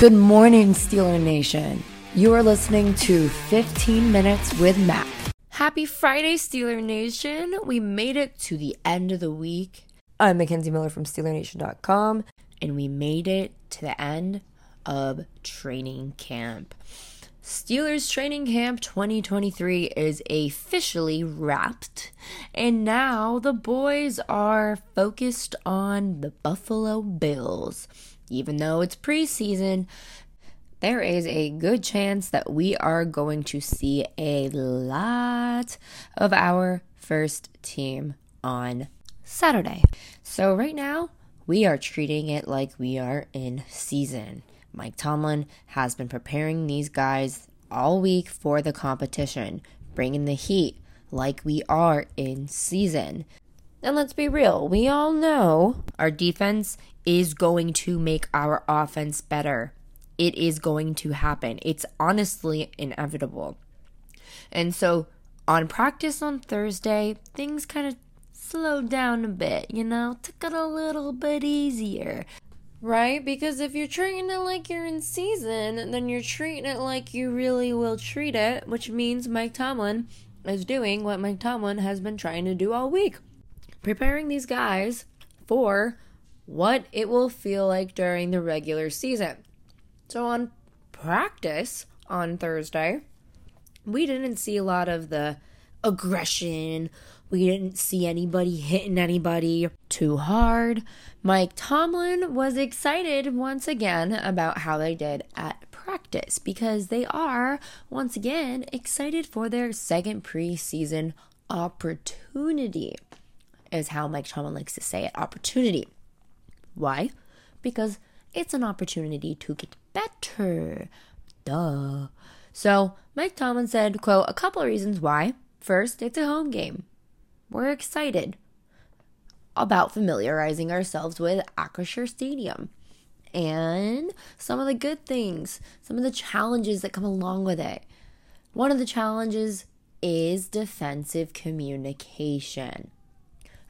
Good morning, Steeler Nation. You are listening to 15 Minutes with Matt. Happy Friday, Steeler Nation. We made it to the end of the week. I'm Mackenzie Miller from SteelerNation.com. And we made it to the end of training camp. Steelers Training Camp 2023 is officially wrapped. And now the boys are focused on the Buffalo Bills. Even though it's preseason, there is a good chance that we are going to see a lot of our first team on Saturday. So right now, we are treating it like we are in season. Mike Tomlin has been preparing these guys all week for the competition, bringing the heat like we are in season. And let's be real, we all know our defense is going to make our offense better. It is going to happen. It's honestly inevitable. And so on practice on Thursday, things kind of slowed down a bit, you know, took it a little bit easier, right? Because if you're treating it like you're in season, then you're treating it like you really will treat it, which means Mike Tomlin is doing what Mike Tomlin has been trying to do all week, preparing these guys for what it will feel like during the regular season. So on practice on Thursday, we didn't see a lot of the aggression. We didn't see anybody hitting anybody too hard. Mike Tomlin was excited once again about how they did at practice because they are once again excited for their second preseason opportunity, is how Mike Tomlin likes to say it, opportunity. Why? Because it's an opportunity to get better. Duh. So Mike Tomlin said, quote, a couple of reasons why. First, it's a home game. We're excited about familiarizing ourselves with Acrisure Stadium and some of the good things, some of the challenges that come along with it. One of the challenges is defensive communication.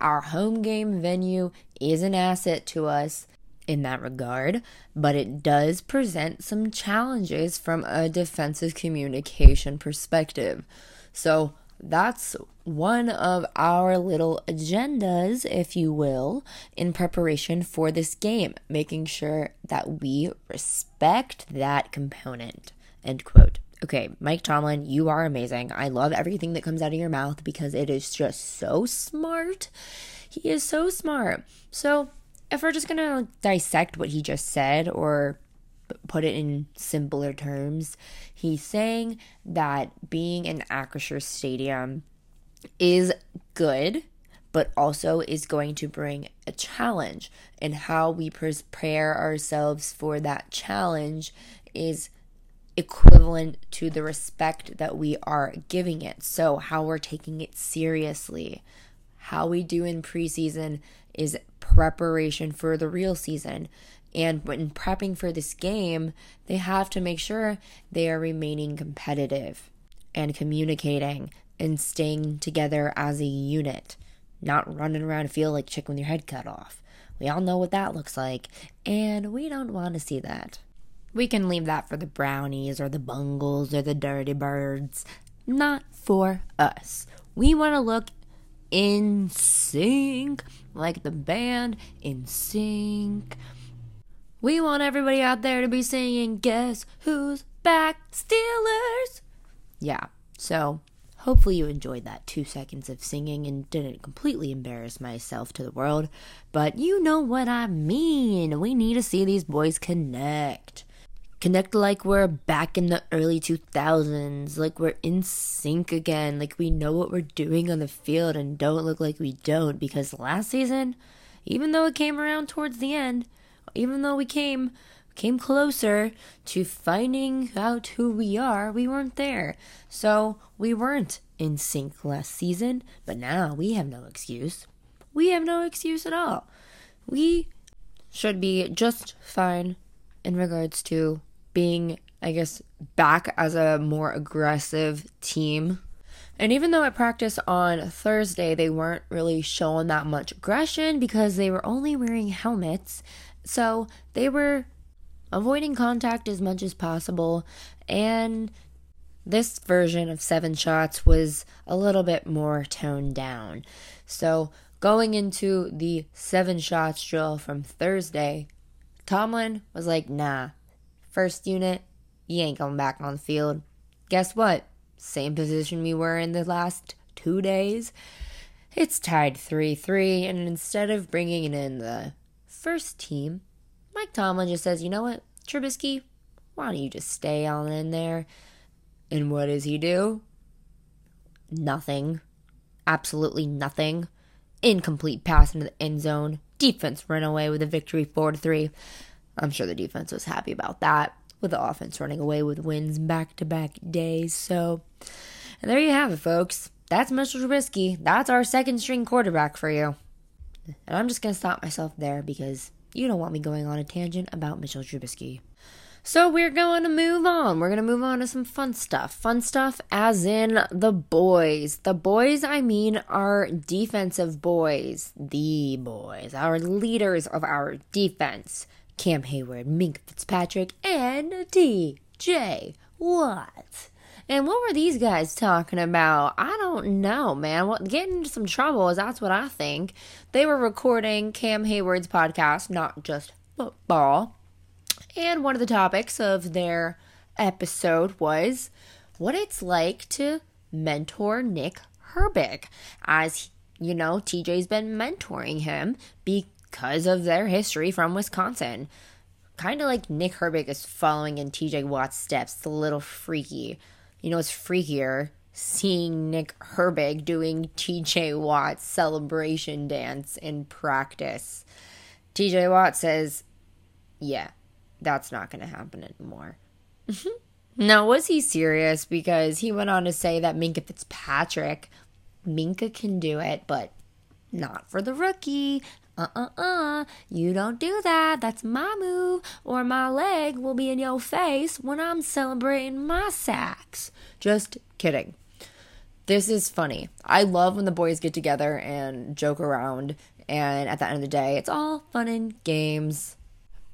Our home game venue is an asset to us in that regard, but it does present some challenges from a defensive communication perspective. So that's one of our little agendas, if you will, in preparation for this game, making sure that we respect that component, end quote. Okay, Mike Tomlin, you are amazing. I love everything that comes out of your mouth because it is just so smart. He is so smart. So if we're just going to dissect what he just said or put it in simpler terms, he's saying that being in Acrisure Stadium is good, but also is going to bring a challenge. And how we prepare ourselves for that challenge is equivalent to the respect that we are giving it. So how we're taking it seriously, how we do in preseason is preparation for the real season. And when prepping for this game, they have to make sure they are remaining competitive and communicating and staying together as a unit, not running around a field like chicken with your head cut off. We all know what that looks like, and we don't want to see that. We can leave that for the Brownies or the Bungles or the Dirty Birds. Not for us. We want to look in sync, like the band In Sync. We want everybody out there to be singing, guess who's back, Steelers. Yeah, so hopefully you enjoyed that 2 seconds of singing and didn't completely embarrass myself to the world. But you know what I mean. We need to see these boys connect. Connect like we're back in the early 2000s, like we're in sync again, like we know what we're doing on the field and don't look like we don't. Because last season, even though it came around towards the end, even though we came closer to finding out who we are, we weren't there. So we weren't in sync last season, but now we have no excuse. We have no excuse at all. We should be just fine in regards to being, I guess, back as a more aggressive team. And even though at practice on Thursday, they weren't really showing that much aggression because they were only wearing helmets. So they were avoiding contact as much as possible. And this version of 7 shots was a little bit more toned down. So going into the 7 shots drill from Thursday, Tomlin was like, nah, first unit, you ain't going back on the field. Guess what? Same position we were in the last 2 days. It's tied 3-3, and instead of bringing in the first team, Mike Tomlin just says, you know what, Trubisky, why don't you just stay on in there? And what does he do? Nothing. Absolutely nothing. Incomplete pass into the end zone. Defense ran away with a victory 4-3. I'm sure the defense was happy about that, with the offense running away with wins back-to-back days. So, and there you have it, folks. That's Mitchell Trubisky. That's our second-string quarterback for you. And I'm just going to stop myself there because you don't want me going on a tangent about Mitchell Trubisky. So we're going to move on. We're going to move on to some fun stuff. Fun stuff as in the boys. The boys, I mean, our defensive boys. The boys. Our leaders of our defense. Cam Hayward, Minkah Fitzpatrick, and TJ Watt. And what were these guys talking about? I don't know, man. Getting into some trouble is that's what I think. They were recording Cam Hayward's podcast, Not Just Football. And one of the topics of their episode was what it's like to mentor Nick Herbig. As, you know, TJ's been mentoring him because of their history from Wisconsin. Kind of like Nick Herbig is following in TJ Watt's steps. It's a little freaky. You know, it's freakier seeing Nick Herbig doing TJ Watt's celebration dance in practice. TJ Watt says, yeah, that's not going to happen anymore. Now, was he serious? Because he went on to say that Minkah Fitzpatrick, Minkah can do it, but not for the rookie. You don't do that. That's my move, or my leg will be in your face when I'm celebrating my sacks. Just kidding. This is funny. I love when the boys get together and joke around, and at the end of the day, it's all fun and games.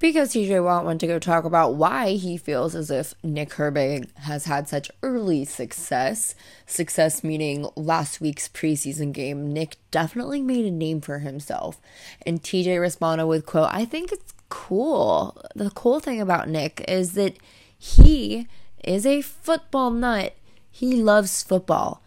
Because TJ Watt went to go talk about why he feels as if Nick Herbig has had such early success. Success meaning last week's preseason game, Nick definitely made a name for himself. And TJ responded with, quote, I think it's cool. The cool thing about Nick is that he is a football nut. He loves football.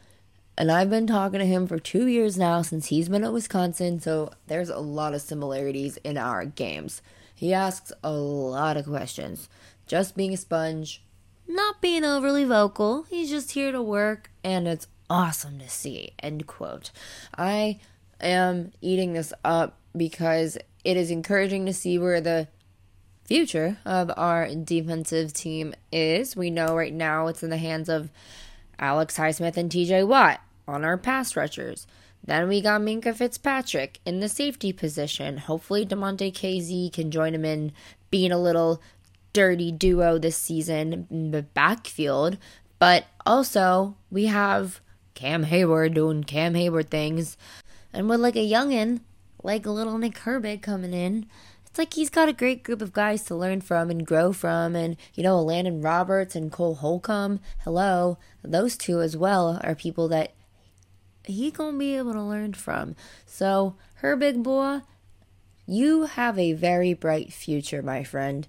And I've been talking to him for 2 years now since he's been at Wisconsin, so there's a lot of similarities in our games. He asks a lot of questions. Just being a sponge, not being overly vocal. He's just here to work, and it's awesome to see. End quote. I am eating this up because it is encouraging to see where the future of our defensive team is. We know right now it's in the hands of Alex Highsmith and TJ Watt on our pass rushers. Then we got Minkah Fitzpatrick in the safety position. Hopefully DeMonte Casey can join him in being a little dirty duo this season in the backfield. But also, we have Cam Hayward doing Cam Hayward things. And with like a youngin', like little Nick Herbig coming in, it's like he's got a great group of guys to learn from and grow from. And, you know, Landon Roberts and Cole Holcomb, hello, those two as well are people that he gonna be able to learn from. So, Herbig boy, you have a very bright future, my friend.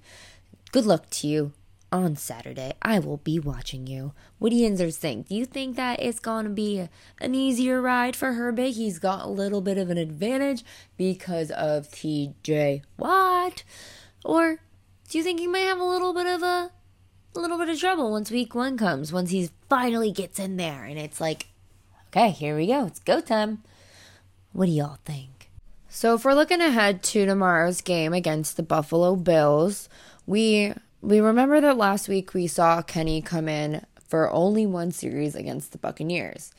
Good luck to you. On Saturday, I will be watching you. What do you think? Do you think that it's gonna be an easier ride for Herbig? He's got a little bit of an advantage because of TJ Watt. Or do you think he might have a little bit of a a little bit of trouble once week one comes, once he finally gets in there. And it's like, okay, here we go. It's go time. What do y'all think? So if we're looking ahead to tomorrow's game against the Buffalo Bills, we remember that last week we saw Kenny come in for only one series against the Buccaneers.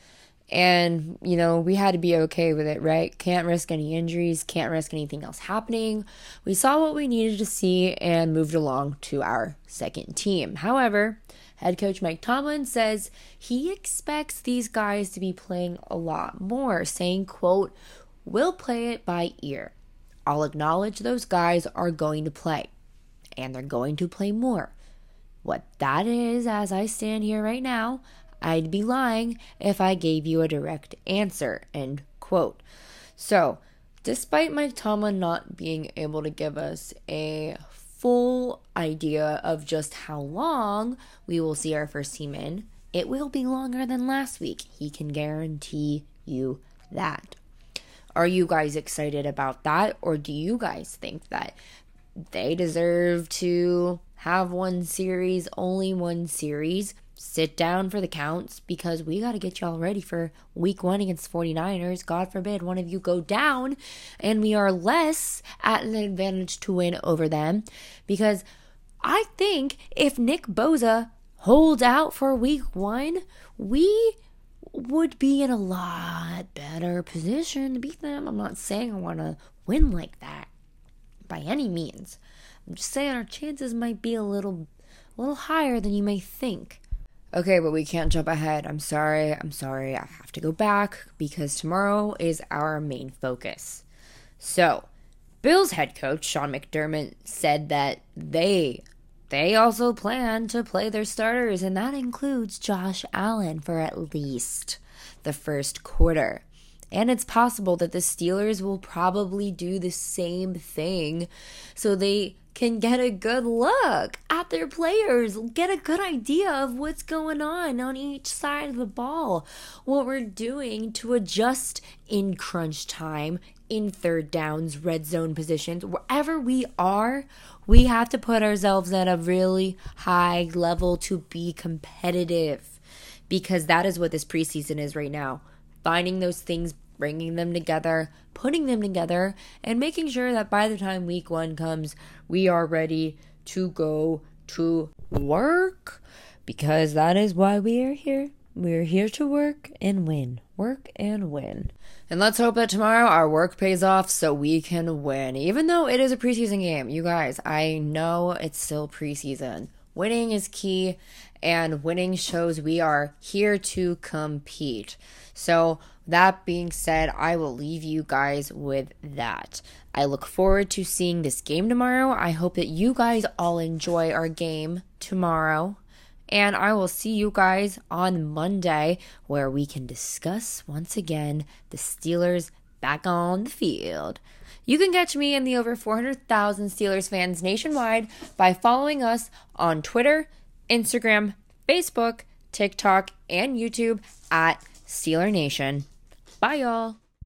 And, you know, we had to be okay with it, right? Can't risk any injuries. Can't risk anything else happening. We saw what we needed to see and moved along to our second team. However, head coach Mike Tomlin says he expects these guys to be playing a lot more, saying, quote, "We'll play it by ear. I'll acknowledge those guys are going to play, and they're going to play more. What that is, as I stand here right now, I'd be lying if I gave you a direct answer," end quote. So, despite Mike Tomlin not being able to give us a full idea of just how long we will see our first team in, it will be longer than last week. He can guarantee you that. Are you guys excited about that? Or do you guys think that they deserve to have one series, only one series? Sit down for the counts, because we got to get y'all ready for week one against the 49ers. God forbid one of you go down and we are less at an advantage to win over them. Because I think if Nick Bosa holds out for week one, we would be in a lot better position to beat them. I'm not saying I want to win like that by any means. I'm just saying our chances might be a little higher than you may think. Okay, but we can't jump ahead. I'm sorry. I have to go back because tomorrow is our main focus. So, Bills head coach Sean McDermott said that they also plan to play their starters, and that includes Josh Allen for at least the first quarter. And it's possible that the Steelers will probably do the same thing so they can get a good look at their players, get a good idea of what's going on each side of the ball, what we're doing to adjust in crunch time, in third downs, red zone positions. Wherever we are, we have to put ourselves at a really high level to be competitive, because that is what this preseason is right now. Finding those things, bringing them together, putting them together, and making sure that by the time week one comes, we are ready to go to work, because that is why we are here. We're here to work and win. Work and win. And let's hope that tomorrow our work pays off so we can win. Even though it is a preseason game, you guys, I know it's still preseason. Winning is key, and winning shows we are here to compete. So that being said, I will leave you guys with that. I look forward to seeing this game tomorrow. I hope that you guys all enjoy our game tomorrow. And I will see you guys on Monday, where we can discuss once again the Steelers back on the field. You can catch me and the over 400,000 Steelers fans nationwide by following us on Twitter, Instagram, Facebook, TikTok, and YouTube at SteelerNation. Bye, y'all.